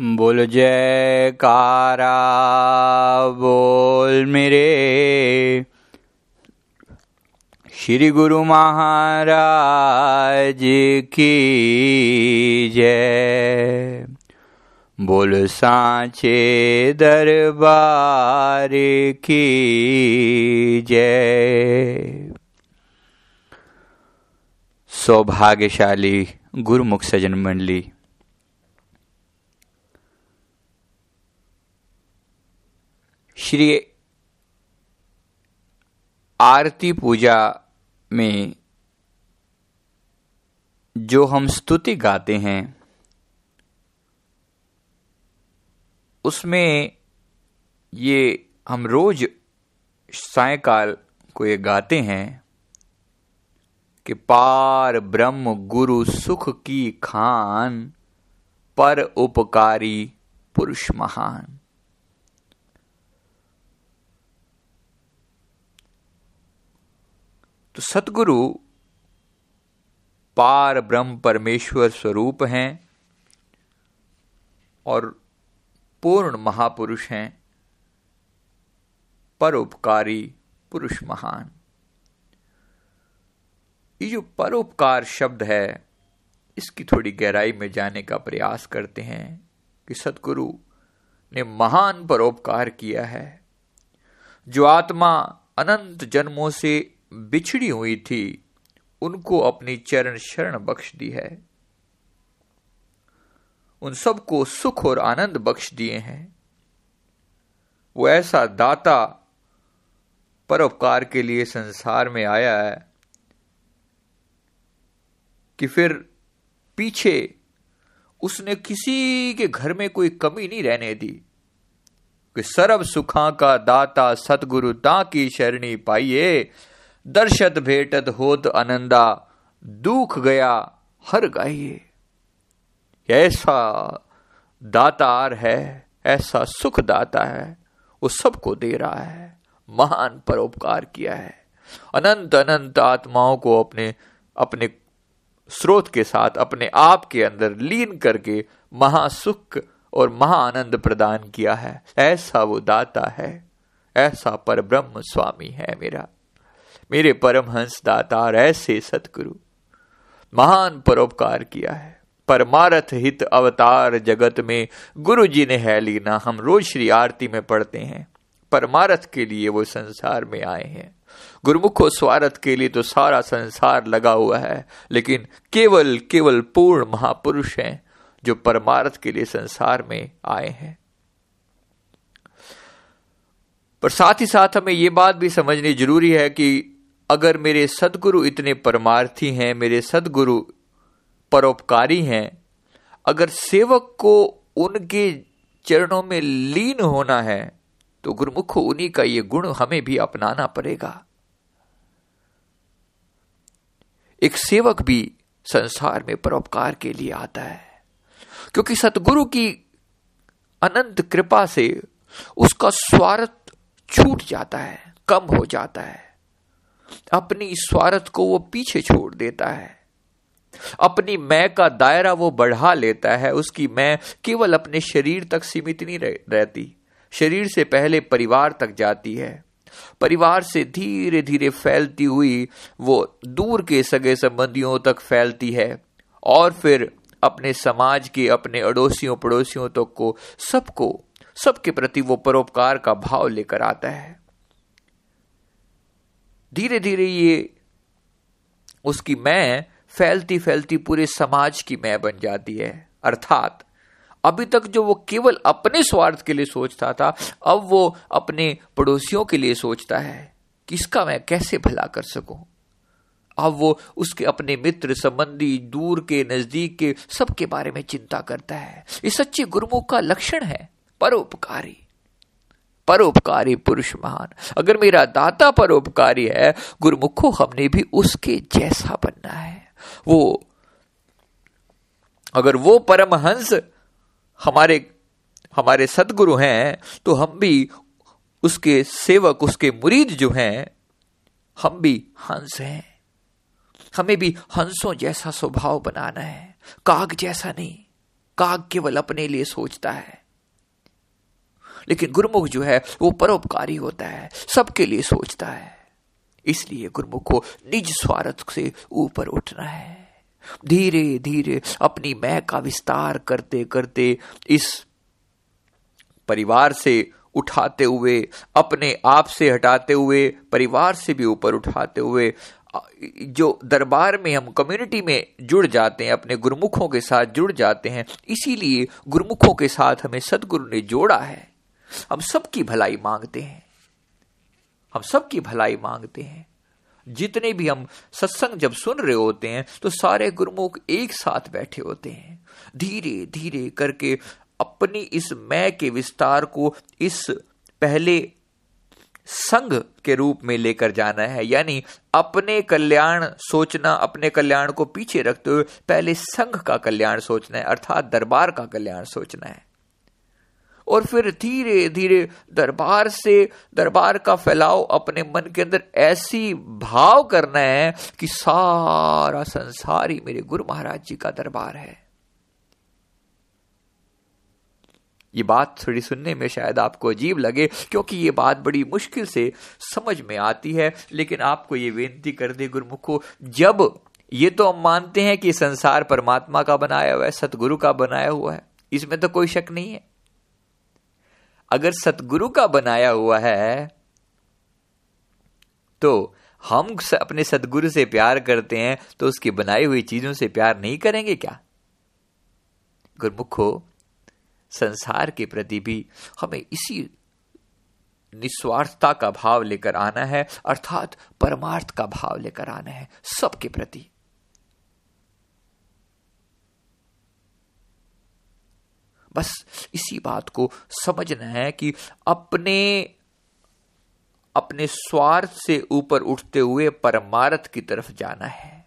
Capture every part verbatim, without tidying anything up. बोल जयकारा बोल मेरे श्री गुरु महाराज की जय। बोल सांचे दरबार की जय। सौभाग्यशाली गुरुमुख सजन मंडली, श्री आरती पूजा में जो हम स्तुति गाते हैं उसमें ये हम रोज सायंकाल को ये गाते हैं कि पार ब्रह्म गुरु सुख की खान, पर उपकारी पुरुष महान। तो सतगुरु पार ब्रह्म परमेश्वर स्वरूप हैं और पूर्ण महापुरुष हैं, परोपकारी पुरुष महान। ये जो परोपकार शब्द है इसकी थोड़ी गहराई में जाने का प्रयास करते हैं कि सतगुरु ने महान परोपकार किया है। जो आत्मा अनंत जन्मों से बिछड़ी हुई थी उनको अपनी चरण शरण बख्श दी है, उन सबको सुख और आनंद बख्श दिए हैं। वो ऐसा दाता परोपकार के लिए संसार में आया है कि फिर पीछे उसने किसी के घर में कोई कमी नहीं रहने दी। कि सर्व सुखां का दाता सतगुरु ताकी शरणी पाइए, दर्शत भेटत होत आनंदा, दुख गया हर गाइए। ऐसा दातार है, ऐसा सुख दाता है, वो सबको दे रहा है। महान परोपकार किया है। अनंत अनंत आत्माओं को अपने अपने स्रोत के साथ अपने आप के अंदर लीन करके महासुख और महाआनंद प्रदान किया है। ऐसा वो दाता है, ऐसा परब्रह्म स्वामी है मेरा, मेरे परमहंस दातार, ऐसे सतगुरु। महान परोपकार किया है। परमार्थ हित अवतार जगत में गुरु जी ने है लीना। हम रोज श्री आरती में पढ़ते हैं परमार्थ के लिए वो संसार में आए हैं। गुरुमुखो, स्वार्थ के लिए तो सारा संसार लगा हुआ है, लेकिन केवल केवल पूर्ण महापुरुष हैं जो परमार्थ के लिए संसार में आए हैं। पर साथ ही साथ हमें ये बात भी समझनी जरूरी है कि अगर मेरे सद्गुरु इतने परमार्थी हैं, मेरे सद्गुरु परोपकारी हैं, अगर सेवक को उनके चरणों में लीन होना है तो गुरुमुख उन्हीं का ये गुण हमें भी अपनाना पड़ेगा। एक सेवक भी संसार में परोपकार के लिए आता है, क्योंकि सद्गुरु की अनंत कृपा से उसका स्वार्थ छूट जाता है, कम हो जाता है। अपनी स्वार्थ को वो पीछे छोड़ देता है, अपनी मैं का दायरा वो बढ़ा लेता है। उसकी मैं केवल अपने शरीर तक सीमित नहीं रहती, शरीर से पहले परिवार तक जाती है। परिवार से धीरे धीरे फैलती हुई वो दूर के सगे संबंधियों तक फैलती है और फिर अपने समाज के, अपने अड़ोसियों पड़ोसियों तक को, सबको, सबके प्रति वो परोपकार का भाव लेकर आता है। धीरे धीरे ये उसकी मैं फैलती फैलती पूरे समाज की मैं बन जाती है। अर्थात अभी तक जो वो केवल अपने स्वार्थ के लिए सोचता था, अब वो अपने पड़ोसियों के लिए सोचता है कि इसका मैं कैसे भला कर सकूं। अब वो उसके अपने मित्र, संबंधी, दूर के, नजदीक के, सबके बारे में चिंता करता है। इस सच्चे गुरुमुख का लक्षण है परोपकारी, परोपकारी पुरुष महान। अगर मेरा दाता परोपकारी है, गुरुमुखो, हमने भी उसके जैसा बनना है। वो अगर वो परमहंस हमारे हमारे सतगुरु हैं तो हम भी उसके सेवक, उसके मुरीद जो हैं, हम भी हंस हैं। हमें भी हंसों जैसा स्वभाव बनाना है, काग जैसा नहीं। काग केवल अपने लिए सोचता है, लेकिन गुरुमुख जो है वो परोपकारी होता है, सबके लिए सोचता है। इसलिए गुरुमुख को निज स्वार्थ से ऊपर उठना है। धीरे धीरे अपनी मैं का विस्तार करते करते, इस परिवार से उठाते हुए, अपने आप से हटाते हुए, परिवार से भी ऊपर उठाते हुए, जो दरबार में हम कम्युनिटी में जुड़ जाते हैं, अपने गुरुमुखों के साथ जुड़ जाते हैं। इसीलिए गुरुमुखों के साथ हमें सतगुरु ने जोड़ा है। हम सबकी भलाई मांगते हैं, हम सबकी भलाई मांगते हैं। जितने भी हम सत्संग जब सुन रहे होते हैं तो सारे गुरुमुख एक साथ बैठे होते हैं। धीरे धीरे करके अपनी इस मैं के विस्तार को इस पहले संघ के रूप में लेकर जाना है, यानी अपने कल्याण सोचना, अपने कल्याण को पीछे रखते हुए पहले संघ का कल्याण सोचना है, अर्थात दरबार का कल्याण सोचना है। और फिर धीरे धीरे दरबार से दरबार का फैलाव अपने मन के अंदर ऐसी भाव करना है कि सारा संसार ही मेरे गुरु महाराज जी का दरबार है। ये बात थोड़ी सुनने में शायद आपको अजीब लगे, क्योंकि ये बात बड़ी मुश्किल से समझ में आती है। लेकिन आपको ये विनती कर दे गुरुमुख को, जब ये तो हम मानते हैं कि संसार परमात्मा का बनाया हुआ है, सतगुरु का बनाया हुआ है, इसमें तो कोई शक नहीं है। अगर सतगुरु का बनाया हुआ है तो हम अपने सतगुरु से प्यार करते हैं, तो उसकी बनाई हुई चीजों से प्यार नहीं करेंगे क्या? गुरुमुख हो, संसार के प्रति भी हमें इसी निस्वार्थता का भाव लेकर आना है, अर्थात परमार्थ का भाव लेकर आना है सबके प्रति। बस इसी बात को समझना है कि अपने अपने स्वार्थ से ऊपर उठते हुए परमार्थ की तरफ जाना है।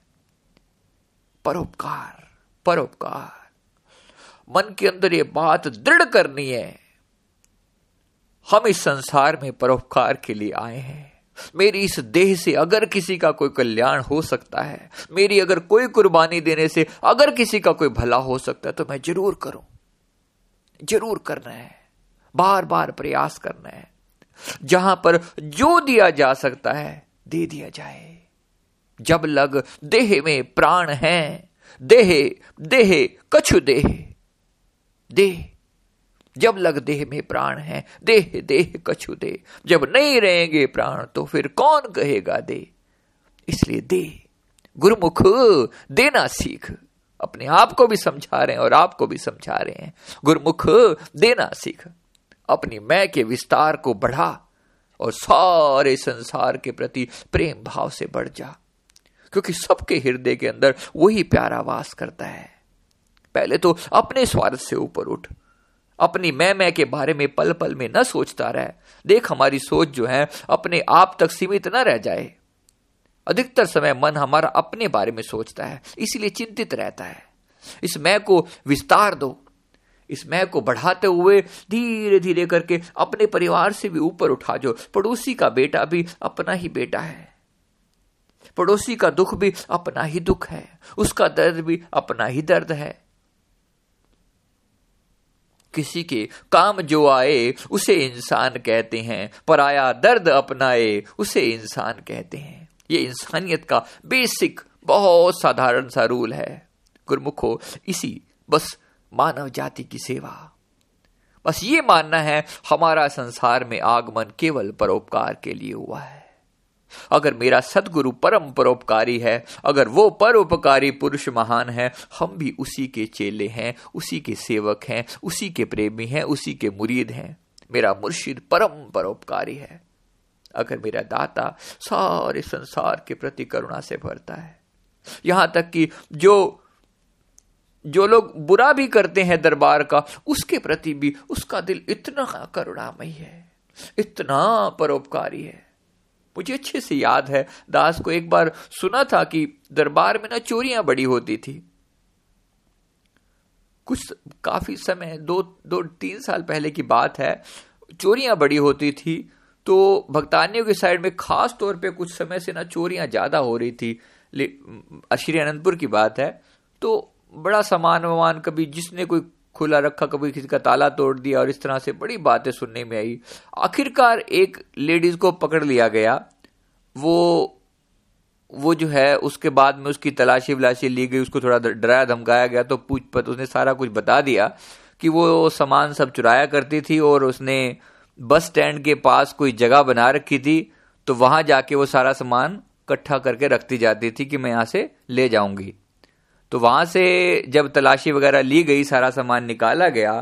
परोपकार, परोपकार मन के अंदर ये बात दृढ़ करनी है, हम इस संसार में परोपकार के लिए आए हैं। मेरी इस देह से अगर किसी का कोई कल्याण हो सकता है, मेरी अगर कोई कुर्बानी देने से अगर किसी का कोई भला हो सकता है, तो मैं जरूर करूं, जरूर करना है, बार बार प्रयास करना है। जहां पर जो दिया जा सकता है दे दिया जाए, जब लग देह में प्राण है। देह देह कछु देह देह, जब लग देह में प्राण है। देह देह कछु देह, जब नहीं रहेंगे प्राण तो फिर कौन कहेगा दे। इसलिए दे गुरुमुख, देना सीख। अपने आप को भी समझा रहे हैं और आपको भी समझा रहे हैं। गुरुमुख देना सीख, अपनी मैं के विस्तार को बढ़ा और सारे संसार के प्रति प्रेम भाव से बढ़ जा, क्योंकि सबके हृदय के अंदर वही प्यारा वास करता है। पहले तो अपने स्वार्थ से ऊपर उठ, अपनी मैं मैं के बारे में पल पल में न सोचता रहे। देख, हमारी सोच जो है अपने आप तक सीमित न रह जाए। अधिकतर समय मन हमारा अपने बारे में सोचता है, इसलिए चिंतित रहता है। इस मैं को विस्तार दो, इस मैं को बढ़ाते हुए धीरे धीरे करके अपने परिवार से भी ऊपर उठा। जो पड़ोसी का बेटा भी अपना ही बेटा है, पड़ोसी का दुख भी अपना ही दुख है, उसका दर्द भी अपना ही दर्द है। किसी के काम जो आए उसे इंसान कहते हैं, पराया दर्द अपनाए उसे इंसान कहते हैं। ये इंसानियत का बेसिक बहुत साधारण सा रूल है। गुरुमुखो, इसी बस मानव जाति की सेवा, बस ये मानना है हमारा संसार में आगमन केवल परोपकार के लिए हुआ है। अगर मेरा सद्गुरु परम परोपकारी है, अगर वो परोपकारी पुरुष महान है, हम भी उसी के चेले हैं, उसी के सेवक हैं, उसी के प्रेमी हैं, उसी के मुरीद हैं। मेरा मुर्शिद परम परोपकारी है। अगर मेरा दाता सारे संसार के प्रति करुणा से भरता है, यहां तक कि जो जो लोग बुरा भी करते हैं दरबार का, उसके प्रति भी उसका दिल इतना करुणामयी है, इतना परोपकारी है। मुझे अच्छे से याद है, दास को एक बार सुना था कि दरबार में ना चोरियां बड़ी होती थी। कुछ काफी समय, दो दो तीन साल पहले की बात है, चोरियां बड़ी होती थी। तो भक्तानियों के साइड में खास तौर पे कुछ समय से ना चोरियां ज्यादा हो रही थी। श्री अनंतपुर की बात है। तो बड़ा सामान वामान, कभी जिसने कोई खुला रखा, कभी किसी का ताला तोड़ दिया, और इस तरह से बड़ी बातें सुनने में आई। आखिरकार एक लेडीज को पकड़ लिया गया। वो वो जो है उसके बाद में उसकी तलाशी वलाशी ली गई, उसको थोड़ा डराया धमकाया गया, तो पूछ पत उसने सारा कुछ बता दिया कि वो सामान सब चुराया करती थी और उसने बस स्टैंड के पास कोई जगह बना रखी थी, तो वहां जाके वो सारा सामान इकट्ठा करके रखती जाती थी कि मैं यहाँ से ले जाऊंगी। तो वहां से जब तलाशी वगैरह ली गई, सारा सामान निकाला गया,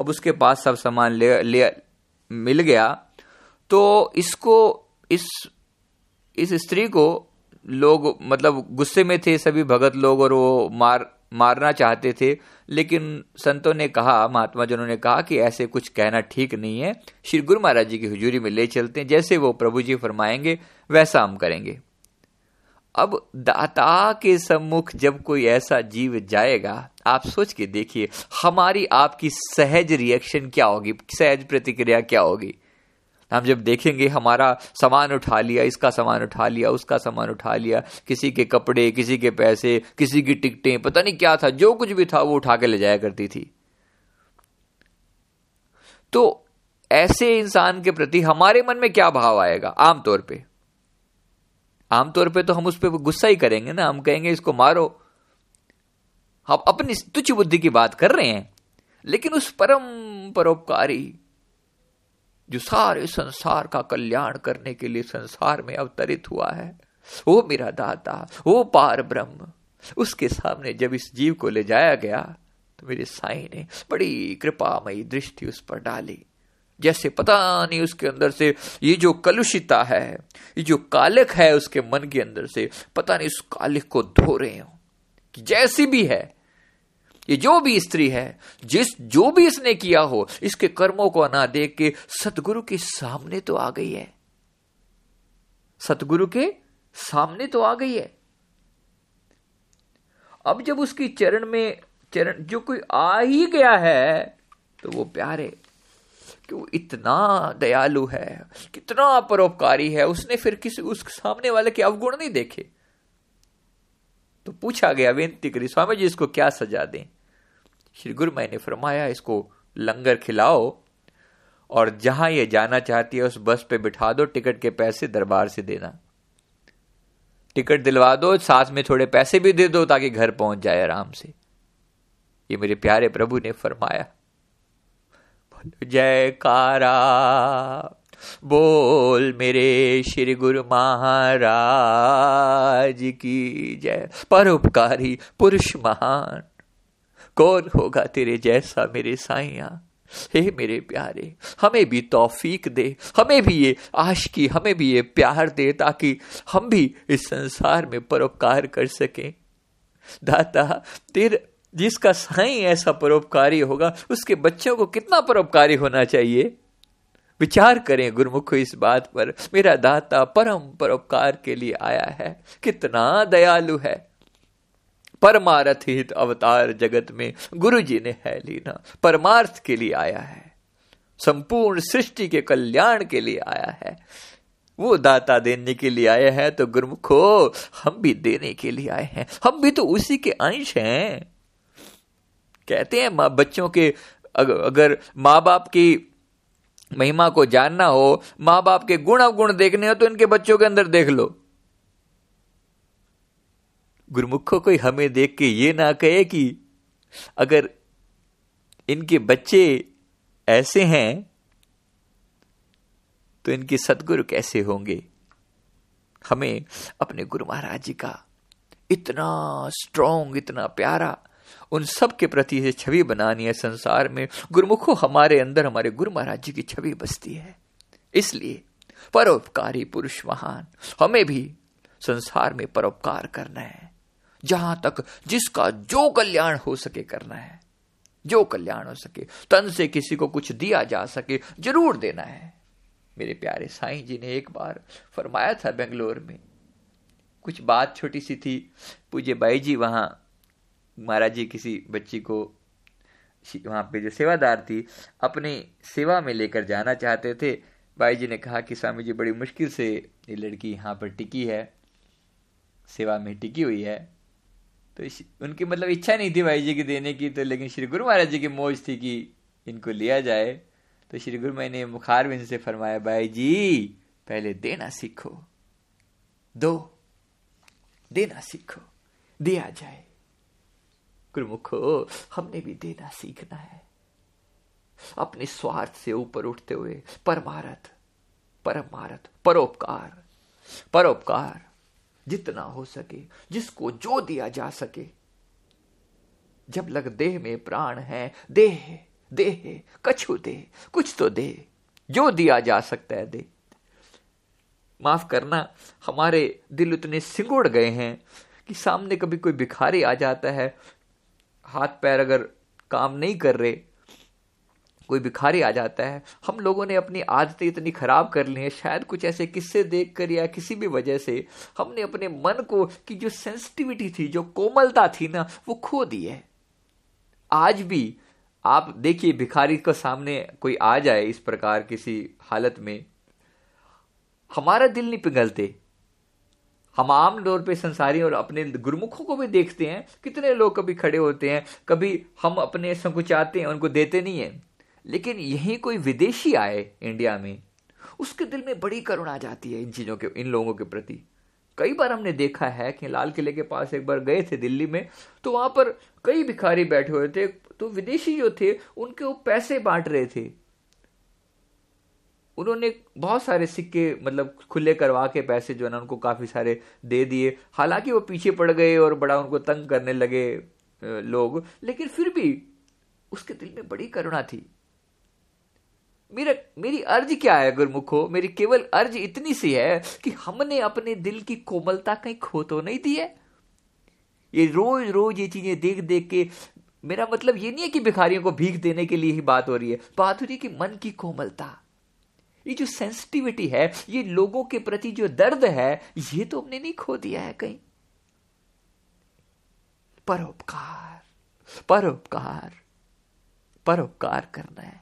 अब उसके पास सब सामान ले, ले मिल गया। तो इसको इस इस स्त्री को लोग मतलब गुस्से में थे सभी भगत लोग, और वो मार मारना चाहते थे, लेकिन संतों ने कहा, महात्मा जनों ने कहा कि ऐसे कुछ कहना ठीक नहीं है, श्री गुरु महाराज जी की हुजूरी में ले चलते हैं, जैसे वो प्रभु जी फरमाएंगे वैसा हम करेंगे। अब दाता के सम्मुख जब कोई ऐसा जीव जाएगा, आप सोच के देखिए हमारी आपकी सहज रिएक्शन क्या होगी, सहज प्रतिक्रिया क्या होगी। हम जब देखेंगे हमारा सामान उठा लिया, इसका सामान उठा लिया, उसका सामान उठा लिया, किसी के कपड़े, किसी के पैसे, किसी की टिकटें, पता नहीं क्या था, जो कुछ भी था वो उठा के ले जाया करती थी। तो ऐसे इंसान के प्रति हमारे मन में क्या भाव आएगा आमतौर पे? आमतौर पे तो हम उस पर गुस्सा ही करेंगे ना, हम कहेंगे इसको मारो। हम अपनी तुच्छ बुद्धि की बात कर रहे हैं, लेकिन उस परम परोपकारी जो सारे संसार का कल्याण करने के लिए संसार में अवतरित हुआ है, वो मेरा दाता, वो परब्रह्म, उसके सामने जब इस जीव को ले जाया गया तो मेरे साईं ने बड़ी कृपामयी दृष्टि उस पर डाली, जैसे पता नहीं उसके अंदर से ये जो कलुषिता है, ये जो कालिक है उसके मन के अंदर से, पता नहीं उस कालिक को धो रहे हो कि जैसी भी है, ये जो भी स्त्री है, जिस जो भी इसने किया हो, इसके कर्मों को ना देख के सतगुरु के सामने तो आ गई है, सतगुरु के सामने तो आ गई है। अब जब उसकी चरण में चरण जो कोई आ ही गया है, तो वो प्यारे कि वो इतना दयालु है, कितना परोपकारी है, उसने फिर किसी उस सामने वाले के अवगुण नहीं देखे। तो पूछा गया, विनती करी, स्वामी जी इसको क्या सजा दें? श्री गुरु मैंने फरमाया इसको लंगर खिलाओ और जहां ये जाना चाहती है उस बस पे बिठा दो, टिकट के पैसे दरबार से देना, टिकट दिलवा दो, साथ में थोड़े पैसे भी दे दो ताकि घर पहुंच जाए आराम से। ये मेरे प्यारे प्रभु ने फरमाया। जयकारा बोल मेरे श्री गुरु महाराज की जय। परोपकारी पुरुष महान, कौन होगा तेरे जैसा मेरे साईया। हे मेरे प्यारे, हमें भी तौफीक दे, हमें भी ये आशिकी, हमें भी ये प्यार दे, ताकि हम भी इस संसार में परोपकार कर सकें। दाता तेरे जिसका साईं ऐसा परोपकारी होगा, उसके बच्चों को कितना परोपकारी होना चाहिए, विचार करें गुरुमुखो इस बात पर। मेरा दाता परम परोपकार के लिए आया है, कितना दयालु है। परमार्थ हित अवतार जगत में गुरु जी ने है लीना, परमार्थ के लिए आया है, संपूर्ण सृष्टि के कल्याण के लिए आया है। वो दाता देने के लिए आया है, तो गुरुमुखो हम भी देने के लिए आए हैं, हम भी तो उसी के अंश हैं। कहते हैं माँ बच्चों के अगर माँ बाप की महिमा को जानना हो, माँ बाप के गुण अवगुण देखने हो, तो इनके बच्चों के अंदर देख लो। गुरुमुखों कोई हमें देख के ये ना कहे कि अगर इनके बच्चे ऐसे हैं तो इनके सतगुरु कैसे होंगे। हमें अपने गुरु महाराज जी का इतना स्ट्रांग, इतना प्यारा, उन सब के प्रति ये छवि बनानी है संसार में। गुरुमुखो हमारे अंदर हमारे गुरु महाराज जी की छवि बसती है, इसलिए परोपकारी पुरुष महान, हमें भी संसार में परोपकार करना है, जहां तक जिसका जो कल्याण हो सके करना है, जो कल्याण हो सके, तन से किसी को कुछ दिया जा सके जरूर देना है। मेरे प्यारे साईं जी ने एक बार फरमाया था, बेंगलोर में कुछ बात छोटी सी थी, पूज्य बाई जी वहां महाराज जी किसी बच्ची को वहाँ पे जो सेवादार थी अपनी सेवा में लेकर जाना चाहते थे। भाई जी ने कहा कि स्वामी जी बड़ी मुश्किल से ये लड़की यहाँ पर टिकी है, सेवा में टिकी हुई है, तो उनकी मतलब इच्छा नहीं थी भाई जी की देने की, तो लेकिन श्री गुरु महाराज जी की मौज थी कि इनको लिया जाए। तो श्री गुरु मैंने मुखारविंद इनसे फरमाया, भाई जी पहले देना सीखो, दो देना सीखो, दिया जाए। गुरुमुखो, हमने भी देना सीखना है, अपने स्वार्थ से ऊपर उठते हुए परमार्थ, परमार्थ, परोपकार, परोपकार जितना हो सके, जिसको जो दिया जा सके। जब लग देह में प्राण है, देह देह कछु दे, कुछ तो दे, जो दिया जा सकता है दे। माफ करना, हमारे दिल उतने सिंगोड़ गए हैं कि सामने कभी कोई भिखारी आ जाता है, हाथ पैर अगर काम नहीं कर रहे, कोई भिखारी आ जाता है, हम लोगों ने अपनी आदतें इतनी खराब कर ली हैं, शायद कुछ ऐसे किस्से देखकर या किसी भी वजह से हमने अपने मन को कि जो सेंसिटिविटी थी, जो कोमलता थी ना, वो खो दी है। आज भी आप देखिए, भिखारी के सामने कोई आ जाए इस प्रकार किसी हालत में, हमारा दिल नहीं पिघलते। हम आम तौर पे संसारी और अपने गुरुमुखों को भी देखते हैं, कितने लोग कभी खड़े होते हैं, कभी हम अपने संकुचाते हैं, उनको देते नहीं है। लेकिन यही कोई विदेशी आए इंडिया में, उसके दिल में बड़ी करुणा आ जाती है इन चीज़ों के, इन लोगों के प्रति। कई बार हमने देखा है कि लाल किले के पास एक बार गए थे दिल्ली में, तो वहाँ पर कई भिखारी बैठे हुए थे, तो विदेशी जो थे उनके वो पैसे बांट रहे थे। उन्होंने बहुत सारे सिक्के मतलब खुले करवा के पैसे जो है ना उनको काफ़ी सारे दे दिए। हालांकि वो पीछे पड़ गए और बड़ा उनको तंग करने लगे लोग, लेकिन फिर भी उसके दिल में बड़ी करुणा थी। मेरा मेरी अर्ज क्या है गुरुमुखो, मेरी केवल अर्ज इतनी सी है कि हमने अपने दिल की कोमलता कहीं खो तो नहीं दी है। ये रोज रोज ये चीज़ें देख देख के, मेरा मतलब ये नहीं है कि भिखारियों को भीख देने के लिए ही बात हो रही है, बात हो रही है कि मन की कोमलता, ये जो सेंसिटिविटी है, ये लोगों के प्रति जो दर्द है, ये तो हमने नहीं खो दिया है कहीं। परोपकार, परोपकार, परोपकार करना है।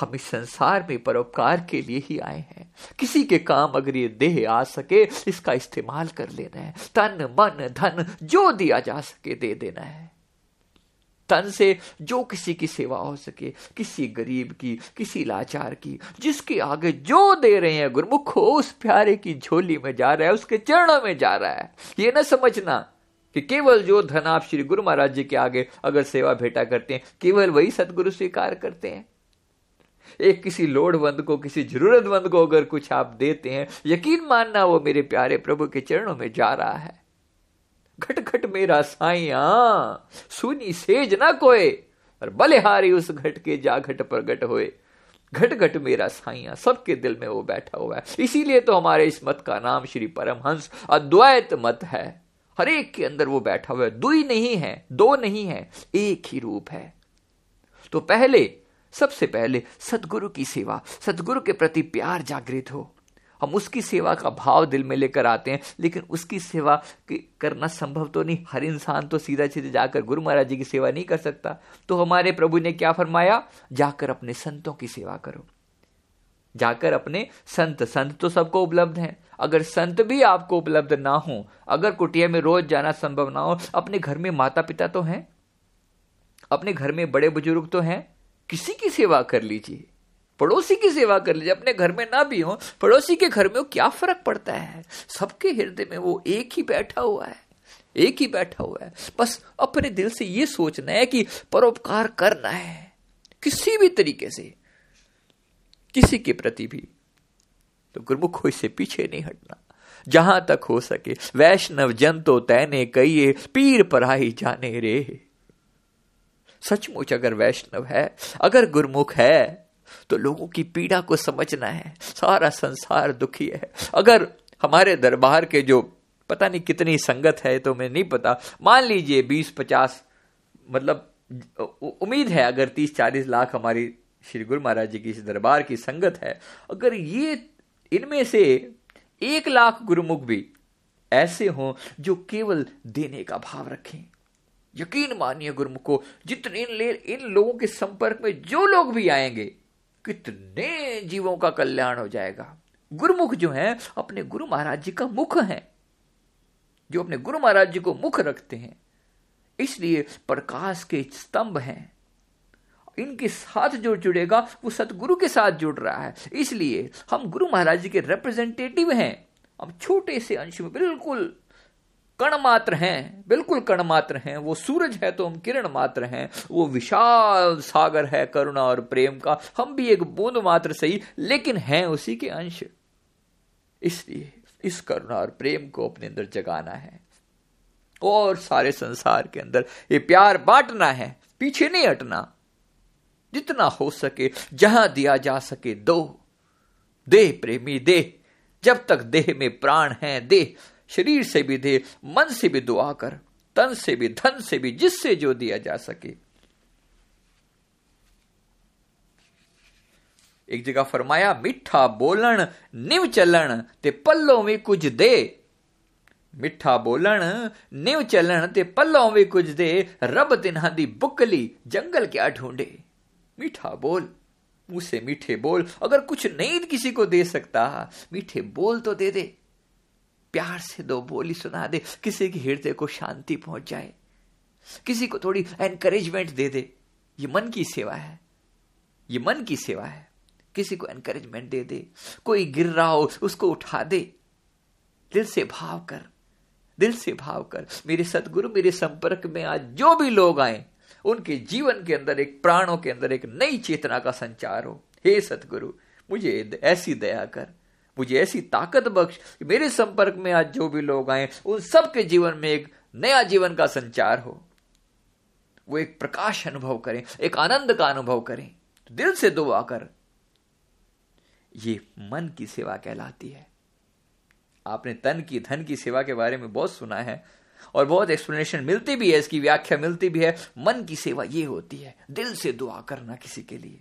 हम इस संसार में परोपकार के लिए ही आए हैं। किसी के काम अगर ये देह आ सके, इसका इस्तेमाल कर लेना है। तन मन धन जो दिया जा सके दे देना है। तन से जो किसी की सेवा हो सके, किसी गरीब की, किसी लाचार की, जिसके आगे जो दे रहे हैं गुरुमुख, उस प्यारे की झोली में जा रहा है, उसके चरणों में जा रहा है। ये ना समझना कि केवल जो धन आप श्री गुरु महाराज जी के आगे अगर सेवा भेंटा करते हैं, केवल वही सतगुरु स्वीकार करते हैं। एक किसी लोड़वंद को, किसी जरूरतमंद को अगर कुछ आप देते हैं, यकीन मानना वो मेरे प्यारे प्रभु के चरणों में जा रहा है। घट घट मेरा साईया, सुनी सेज ना कोई, और बलिहारी उस घट के जा घट पर घट होए। घट घट मेरा साईया, सबके दिल में वो बैठा हुआ है। इसीलिए तो हमारे इस मत का नाम श्री परमहंस अद्वैत मत है। हर एक के अंदर वो बैठा हुआ है। दुई नहीं है, दो नहीं है, एक ही रूप है। तो पहले, सबसे पहले सतगुरु की सेवा, सतगुरु के प्रति प्यार जागृत हो। हम उसकी सेवा का भाव दिल में लेकर आते हैं, लेकिन उसकी सेवा करना संभव तो नहीं। हर इंसान तो सीधा सीधे जाकर गुरु महाराज जी की सेवा नहीं कर सकता। तो हमारे प्रभु ने क्या फरमाया, जाकर अपने संतों की सेवा करो। जाकर अपने संत, संत तो सबको उपलब्ध हैं। अगर संत भी आपको उपलब्ध ना हो, अगर कुटिया में रोज जाना संभव ना हो, अपने घर में माता पिता तो हैं, अपने घर में बड़े बुजुर्ग तो हैं, किसी की सेवा कर लीजिए, पड़ोसी की सेवा कर लीजिए। अपने घर में ना भी हो, पड़ोसी के घर में हो, क्या फर्क पड़ता है। सबके हृदय में वो एक ही बैठा हुआ है, एक ही बैठा हुआ है। बस अपने दिल से ये सोचना है कि परोपकार करना है, किसी भी तरीके से, किसी के प्रति भी। तो गुरुमुख को इससे पीछे नहीं हटना, जहां तक हो सके। वैष्णव जन तो तैने कहिए, पीर पराई जाने रे। सचमुच अगर वैष्णव है, अगर गुरुमुख है, तो लोगों की पीड़ा को समझना है। सारा संसार दुखी है। अगर हमारे दरबार के जो पता नहीं कितनी संगत है, तो मैं नहीं पता, मान लीजिए बीस पचास, मतलब उम्मीद है अगर तीस चालीस लाख हमारी श्री गुरु महाराज जी की इस दरबार की संगत है, अगर ये इनमें से एक लाख गुरुमुख भी ऐसे हों जो केवल देने का भाव रखें, यकीन मानिए गुरुमुख को, जितने इन लोगों के संपर्क में जो लोग भी आएंगे, कितने जीवों का कल्याण हो जाएगा। गुरुमुख जो है अपने गुरु महाराज जी का मुख है, जो अपने गुरु महाराज जी को मुख रखते हैं, इसलिए प्रकाश के स्तंभ हैं। इनके साथ जो जुड़ेगा वो सतगुरु के साथ जुड़ रहा है। इसलिए हम गुरु महाराज जी के रिप्रेजेंटेटिव हैं। हम छोटे से अंश में बिल्कुल कण मात्र हैं, बिल्कुल कण मात्र हैं। वो सूरज है तो हम किरण मात्र हैं, वो विशाल सागर है करुणा और प्रेम का, हम भी एक बूंद मात्र सही लेकिन हैं उसी के अंश। इसलिए इस करुणा और प्रेम को अपने अंदर जगाना है और सारे संसार के अंदर ये प्यार बांटना है। पीछे नहीं हटना, जितना हो सके जहां दिया जा सके दो। दे प्रेमी दे, जब तक देह में प्राण है दे। शरीर से भी दे, मन से भी दुआ कर, तन से भी, धन से भी, जिससे जो दिया जा सके। एक जगह फरमाया, मिठा बोलन निव चलन ते पल्लों में कुछ दे। मिठा बोलन निव चलन ते पल्लों में कुछ दे, रब तिन्हां दी बुकली जंगल क्या ढूंढे। मीठा बोल, मुंह से मीठे बोल। अगर कुछ नहीं किसी को दे सकता, मीठे बोल तो दे दे। प्यार से दो बोली सुना दे, किसी के हृदय को शांति पहुंच जाए, किसी को थोड़ी एनकरेजमेंट दे दे। ये मन की सेवा है, ये मन की सेवा है। किसी को एनकरेजमेंट दे दे, कोई गिर रहा हो उसको उठा दे। दिल से भाव कर, दिल से भाव कर। मेरे सतगुरु मेरे संपर्क में आज जो भी लोग आए, उनके जीवन के अंदर एक, प्राणों के अंदर एक नई चेतना का संचार हो। हे सतगुरु मुझे ऐसी दया कर, मुझे ऐसी ताकत बख्श, मेरे संपर्क में आज जो भी लोग आए उन सबके जीवन में एक नया जीवन का संचार हो। वो एक प्रकाश अनुभव करें, एक आनंद का अनुभव करें। दिल से दुआ कर। ये मन की सेवा कहलाती है। आपने तन की, धन की सेवा के बारे में बहुत सुना है और बहुत एक्सप्लेनेशन मिलती भी है, इसकी व्याख्या मिलती भी है। मन की सेवा ये होती है, दिल से दुआ करना किसी के लिए,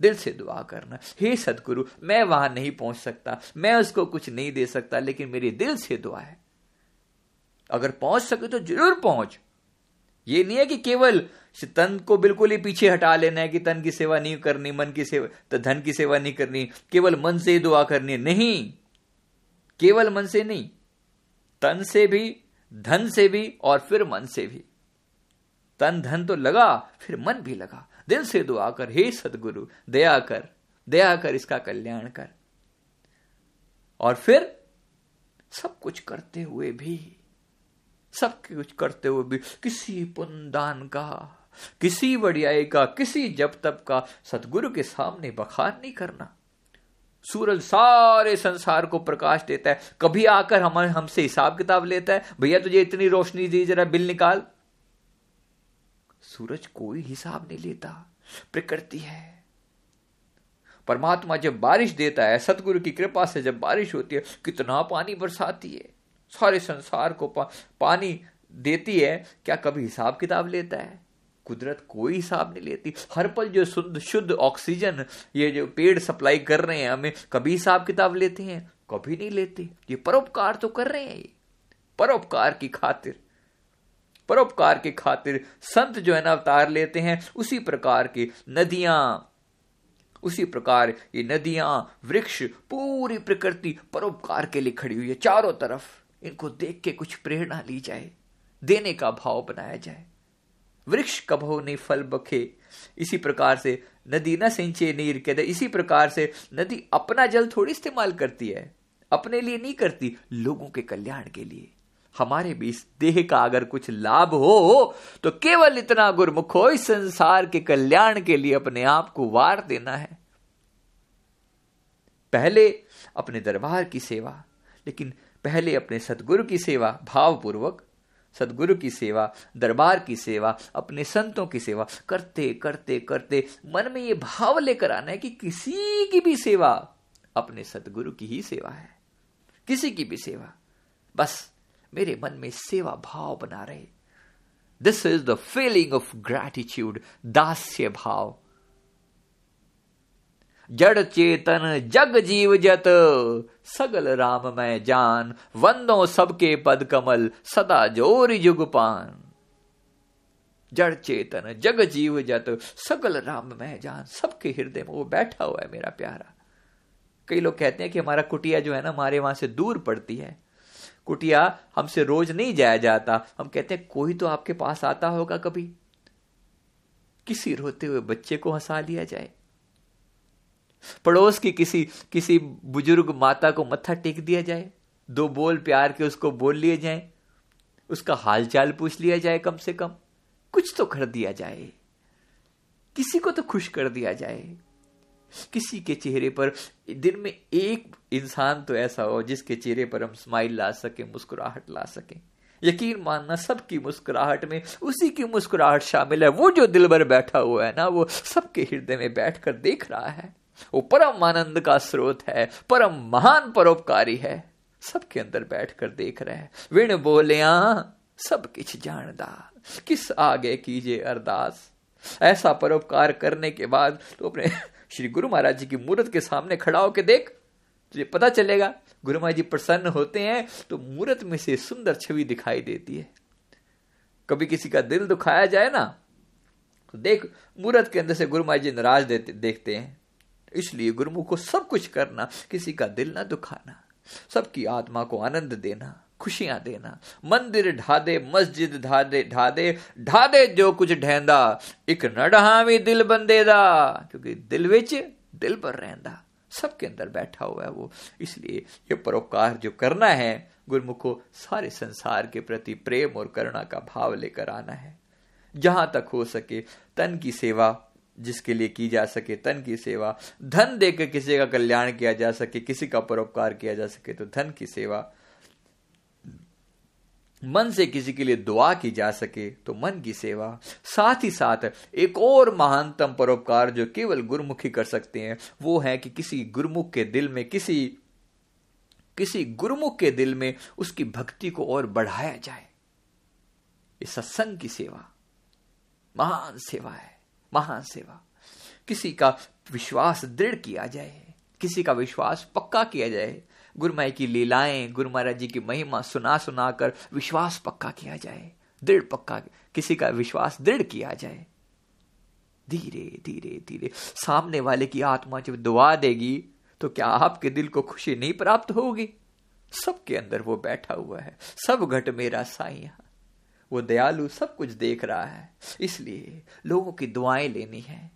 दिल से दुआ करना। हे सतगुरु मैं वहां नहीं पहुंच सकता, मैं उसको कुछ नहीं दे सकता, लेकिन मेरे दिल से दुआ है। अगर पहुंच सके तो जरूर पहुंच। ये नहीं है कि केवल तन को बिल्कुल ही पीछे हटा लेना है कि तन की सेवा नहीं करनी, मन की सेवा तो धन की सेवा नहीं करनी, केवल मन से ही दुआ करनी। नहीं, केवल मन से नहीं, तन से भी, धन से भी और फिर मन से भी। तन धन तो लगा, फिर मन भी लगा। दिल से दुआ कर, हे सतगुरु दया कर, दया कर, इसका कल्याण कर। और फिर सब कुछ करते हुए भी, सब कुछ करते हुए भी किसी पुण्यदान का, किसी बढ़ियाई का, किसी जप तप का सतगुरु के सामने बखान नहीं करना। सूरज सारे संसार को प्रकाश देता है, कभी आकर हम हमसे हिसाब किताब लेता है, भैया तुझे इतनी रोशनी दी जरा बिल निकाल। सूरज कोई हिसाब नहीं लेता, प्रकृति है। परमात्मा जब बारिश देता है, सतगुरु की कृपा से जब बारिश होती है, कितना पानी बरसाती है, सारे संसार को पा, पानी देती है। क्या कभी हिसाब किताब लेता है? कुदरत कोई हिसाब नहीं लेती। हर पल जो शुद्ध शुद्ध ऑक्सीजन ये जो पेड़ सप्लाई कर रहे हैं हमें, कभी हिसाब किताब लेते हैं? कभी नहीं लेते। ये परोपकार तो कर रहे हैं। ये परोपकार की खातिर, परोपकार के खातिर संत जो है ना अवतार लेते हैं। उसी प्रकार की नदियां, उसी प्रकार ये नदियां, वृक्ष, पूरी प्रकृति परोपकार के लिए खड़ी हुई है। चारों तरफ इनको देख के कुछ प्रेरणा ली जाए, देने का भाव बनाया जाए। वृक्ष कभो नहीं फल बखे, इसी प्रकार से नदी न सिंचे नीर के दे। इसी प्रकार से नदी अपना जल थोड़ी इस्तेमाल करती है, अपने लिए नहीं करती, लोगों के कल्याण के लिए। हमारे भी इस देह का अगर कुछ लाभ हो तो केवल इतना गुरुमुख हो, इस संसार के कल्याण के लिए अपने आप को वार देना है। पहले अपने दरबार की सेवा, लेकिन पहले अपने सतगुरु की सेवा भावपूर्वक, सतगुरु की सेवा, दरबार की सेवा, अपने संतों की सेवा करते करते करते मन में ये भाव लेकर आना है कि किसी की भी सेवा अपने सतगुरु की ही सेवा है। किसी की भी सेवा, बस मेरे मन में सेवा भाव बना रहे। This is the feeling of gratitude, दास्य भाव। जड़ चेतन जग जीव जत, सगल राम मैं जान, वंदो सबके पद कमल, सदा जोर युगपान। जड़ चेतन जग जीव जत, सगल राम मैं जान। सबके हृदय में वो बैठा हुआ है मेरा प्यारा। कई लोग कहते हैं कि हमारा कुटिया जो है ना हमारे वहां से दूर पड़ती है। कुटिया हमसे रोज नहीं जाया जाता। हम कहते हैं कोई तो आपके पास आता होगा कभी, किसी रोते हुए बच्चे को हंसा लिया जाए, पड़ोस की किसी किसी बुजुर्ग माता को मत्था टेक दिया जाए, दो बोल प्यार के उसको बोल लिए जाए, उसका हालचाल पूछ लिया जाए, कम से कम कुछ तो कर दिया जाए, किसी को तो खुश कर दिया जाए। किसी के चेहरे पर दिन में एक इंसान तो ऐसा हो जिसके चेहरे पर हम स्माइल ला सके, मुस्कुराहट ला सके। यकीन मानना सबकी मुस्कुराहट में उसी की मुस्कुराहट शामिल है, वो जो दिल भर बैठा हुआ है ना, वो सबके हृदय में बैठकर देख रहा है। वो परम आनंद का स्रोत है, परम महान परोपकारी है, सबके अंदर बैठकर देख रहा है। विण बोलिया सब किछ जानदा, किस आगे कीजिए अरदास। ऐसा परोपकार करने के बाद तो अपने श्री गुरु महाराज जी की मूर्त के सामने खड़ा होकर देख, तुझे पता चलेगा। गुरु महाराज जी प्रसन्न होते हैं तो मूर्त में से सुंदर छवि दिखाई देती है। कभी किसी का दिल दुखाया जाए ना तो देख, मूर्त के अंदर से गुरु महाराज जी नाराज देते देखते हैं। इसलिए गुरुमुख को सब कुछ करना, किसी का दिल ना दुखाना, सबकी आत्मा को आनंद देना, खुशियां देना। मंदिर ढादे, मस्जिद ढादे ढादे ढादे जो कुछ ढेंदा, एक न डहावी दिल बंदे दा, क्योंकि दिल विच दिल पर रहंदा, सबके अंदर बैठा हुआ है वो। इसलिए ये परोपकार जो करना है, गुरुमुख को सारे संसार के प्रति प्रेम और करुणा का भाव लेकर आना है। जहां तक हो सके तन की सेवा जिसके लिए की जा सके, तन की सेवा, धन देकर किसी का कल्याण किया जा सके, किसी का परोपकार किया जा सके तो धन की सेवा, मन से किसी के लिए दुआ की जा सके तो मन की सेवा। साथ ही साथ एक और महानतम परोपकार जो केवल गुरुमुखी कर सकते हैं वो है कि किसी गुरुमुख के दिल में किसी किसी गुरुमुख के दिल में उसकी भक्ति को और बढ़ाया जाए। इस सत्संग की सेवा महान सेवा है, महान सेवा। किसी का विश्वास दृढ़ किया जाए, किसी का विश्वास पक्का किया जाए। गुरु महाराज की लीलाएं, गुरु महाराज जी की महिमा सुना सुना कर विश्वास पक्का किया जाए, दृढ़ पक्का किसी का विश्वास दृढ़ किया जाए। धीरे धीरे धीरे सामने वाले की आत्मा जब दुआ देगी तो क्या आपके दिल को खुशी नहीं प्राप्त होगी? सबके अंदर वो बैठा हुआ है, सब घट मेरा साईया, वो दयालु सब कुछ देख रहा है। इसलिए लोगों की दुआएं लेनी है,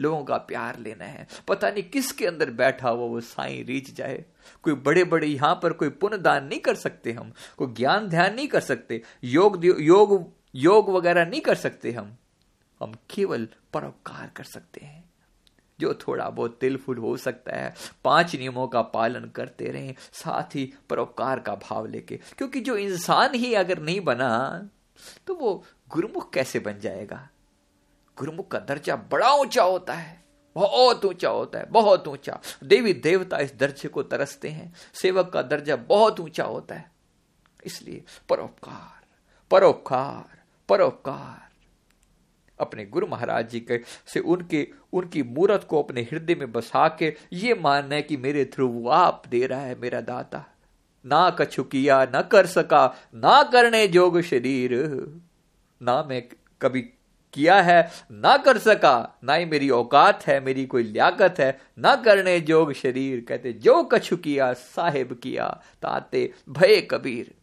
लोगों का प्यार लेना है। पता नहीं किसके अंदर बैठा हुआ वो साईं रीच जाए। कोई बड़े बड़े यहां पर कोई पुण्य दान नहीं कर सकते हम, कोई ज्ञान ध्यान नहीं कर सकते, योग योग योग वगैरह नहीं कर सकते हम। हम केवल परोपकार कर सकते हैं, जो थोड़ा बहुत तिल फुल हो सकता है। पांच नियमों का पालन करते रहें, साथ ही परोपकार का भाव लेके, क्योंकि जो इंसान ही अगर नहीं बना तो वो गुरुमुख कैसे बन जाएगा? गुरुमुख का दर्जा बड़ा ऊंचा होता है, बहुत ऊंचा होता है, बहुत ऊंचा। देवी देवता इस दर्जे को तरसते हैं। सेवक का दर्जा बहुत ऊंचा होता है। इसलिए परोपकार परोपकार परोपकार। अपने गुरु महाराज जी के से उनके उनकी मूर्त को अपने हृदय में बसा के ये मानना है कि मेरे थ्रू वो आप दे रहा है मेरा दाता। ना कछु किया ना कर सका, ना करने जोग शरीर, ना मैं कभी किया है ना कर सका, ना ही मेरी औकात है, मेरी कोई लियाकत है, ना करने जोग शरीर। कहते जो कछु किया साहिब किया ताते भय कबीर।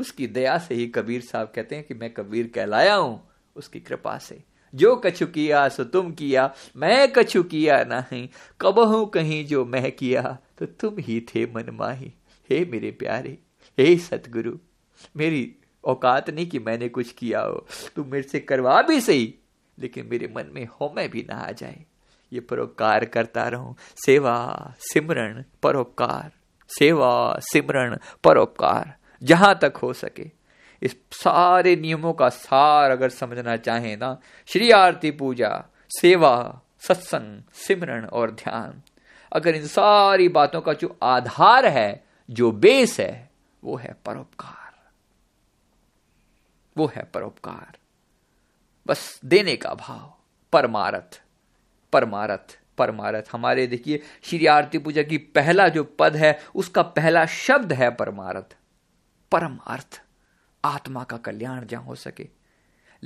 उसकी दया से ही कबीर साहब कहते हैं कि मैं कबीर कहलाया हूं उसकी कृपा से। जो कछु किया सो तुम किया, मैं कछु किया नहीं, कबहू कहीं जो मैं किया तो तुम ही थे मनमाही। हे मेरे प्यारे, हे सतगुरु, मेरी औकात नहीं कि मैंने कुछ किया हो, तुम मेरे से करवा भी सही लेकिन मेरे मन में हो मैं भी ना आ जाए। ये परोपकार करता रहूं, सेवा सिमरण परोपकार, सेवा सिमरण परोपकार, जहां तक हो सके। इस सारे नियमों का सार अगर समझना चाहें ना, श्री आरती पूजा, सेवा, सत्संग, सिमरण और ध्यान, अगर इन सारी बातों का जो आधार है, जो बेस है, वो है परोपकार, वो है परोपकार। बस देने का भाव, परमार्थ परमार्थ परमार्थ। हमारे देखिए श्री आरती पूजा की पहला जो पद है उसका पहला शब्द है परमार्थ, परमार्थ, आत्मा का कल्याण जहां हो सके।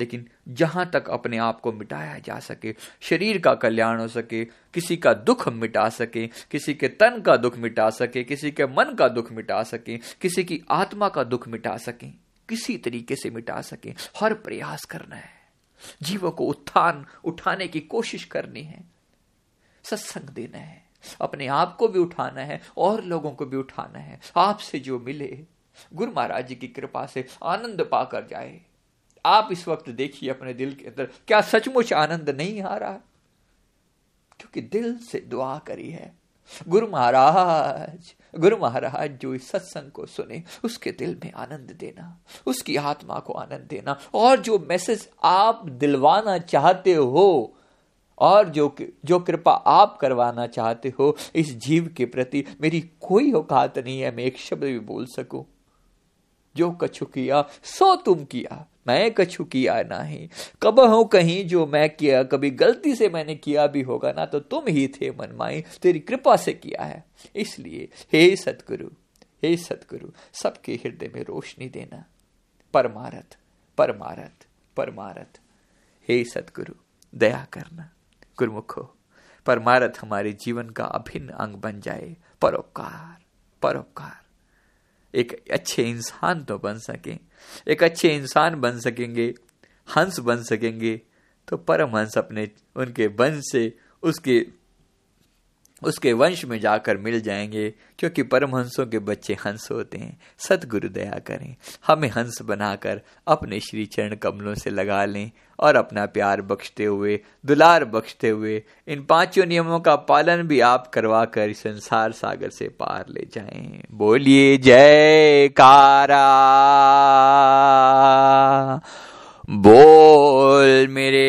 लेकिन जहाँ तक अपने आप को मिटाया जा सके, शरीर का कल्याण हो सके, किसी का दुख मिटा सके, किसी के तन का दुख मिटा सके, किसी के मन का दुख मिटा सके, किसी की आत्मा का दुख मिटा सके, किसी तरीके से मिटा सके, हर प्रयास करना है। जीवों को उत्थान उठाने की कोशिश करनी है, सत्संग देना है, अपने आप को भी उठाना है और लोगों को भी उठाना है। आपसे जो मिले गुरु महाराज जी की कृपा से आनंद पाकर जाए। आप इस वक्त देखिए अपने दिल के अंदर क्या सचमुच आनंद नहीं आ रहा, क्योंकि दिल से दुआ करी है। गुरु महाराज, गुरु महाराज जो इस सत्संग को सुने उसके दिल में आनंद देना, उसकी आत्मा को आनंद देना, और जो मैसेज आप दिलवाना चाहते हो और जो जो कृपा आप करवाना चाहते हो, इस जीव के प्रति मेरी कोई औकात नहीं है मैं एक शब्द भी बोल सकूं। जो कछु किया सो तुम किया, मैं कछु किया नहीं। कब हो कहीं जो मैं किया, कभी गलती से मैंने किया भी होगा ना, तो तुम ही थे मनमाई, तेरी कृपा से किया है। इसलिए हे सतगुरु, हे सतगुरु, सबके हृदय में रोशनी देना, परमारथ परमारथ परमारथ। हे सतगुरु दया करना। गुरुमुख हो, परमारथ हमारे जीवन का अभिन्न अंग बन जाए। परोपकार, परोपकार, एक अच्छे इंसान तो बन सके, एक अच्छे इंसान बन सकेंगे, हंस बन सकेंगे तो परमहंस अपने उनके वंश से उसके उसके वंश में जाकर मिल जाएंगे, क्योंकि परमहंसों के बच्चे हंस होते हैं। सतगुरु दया करें, हमें हंस बनाकर अपने श्री चरण कमलों से लगा लें और अपना प्यार बख्शते हुए, दुलार बख्शते हुए, इन पांचों नियमों का पालन भी आप करवा कर इस संसार सागर से पार ले जाएं। बोलिए जयकारा, बोल मेरे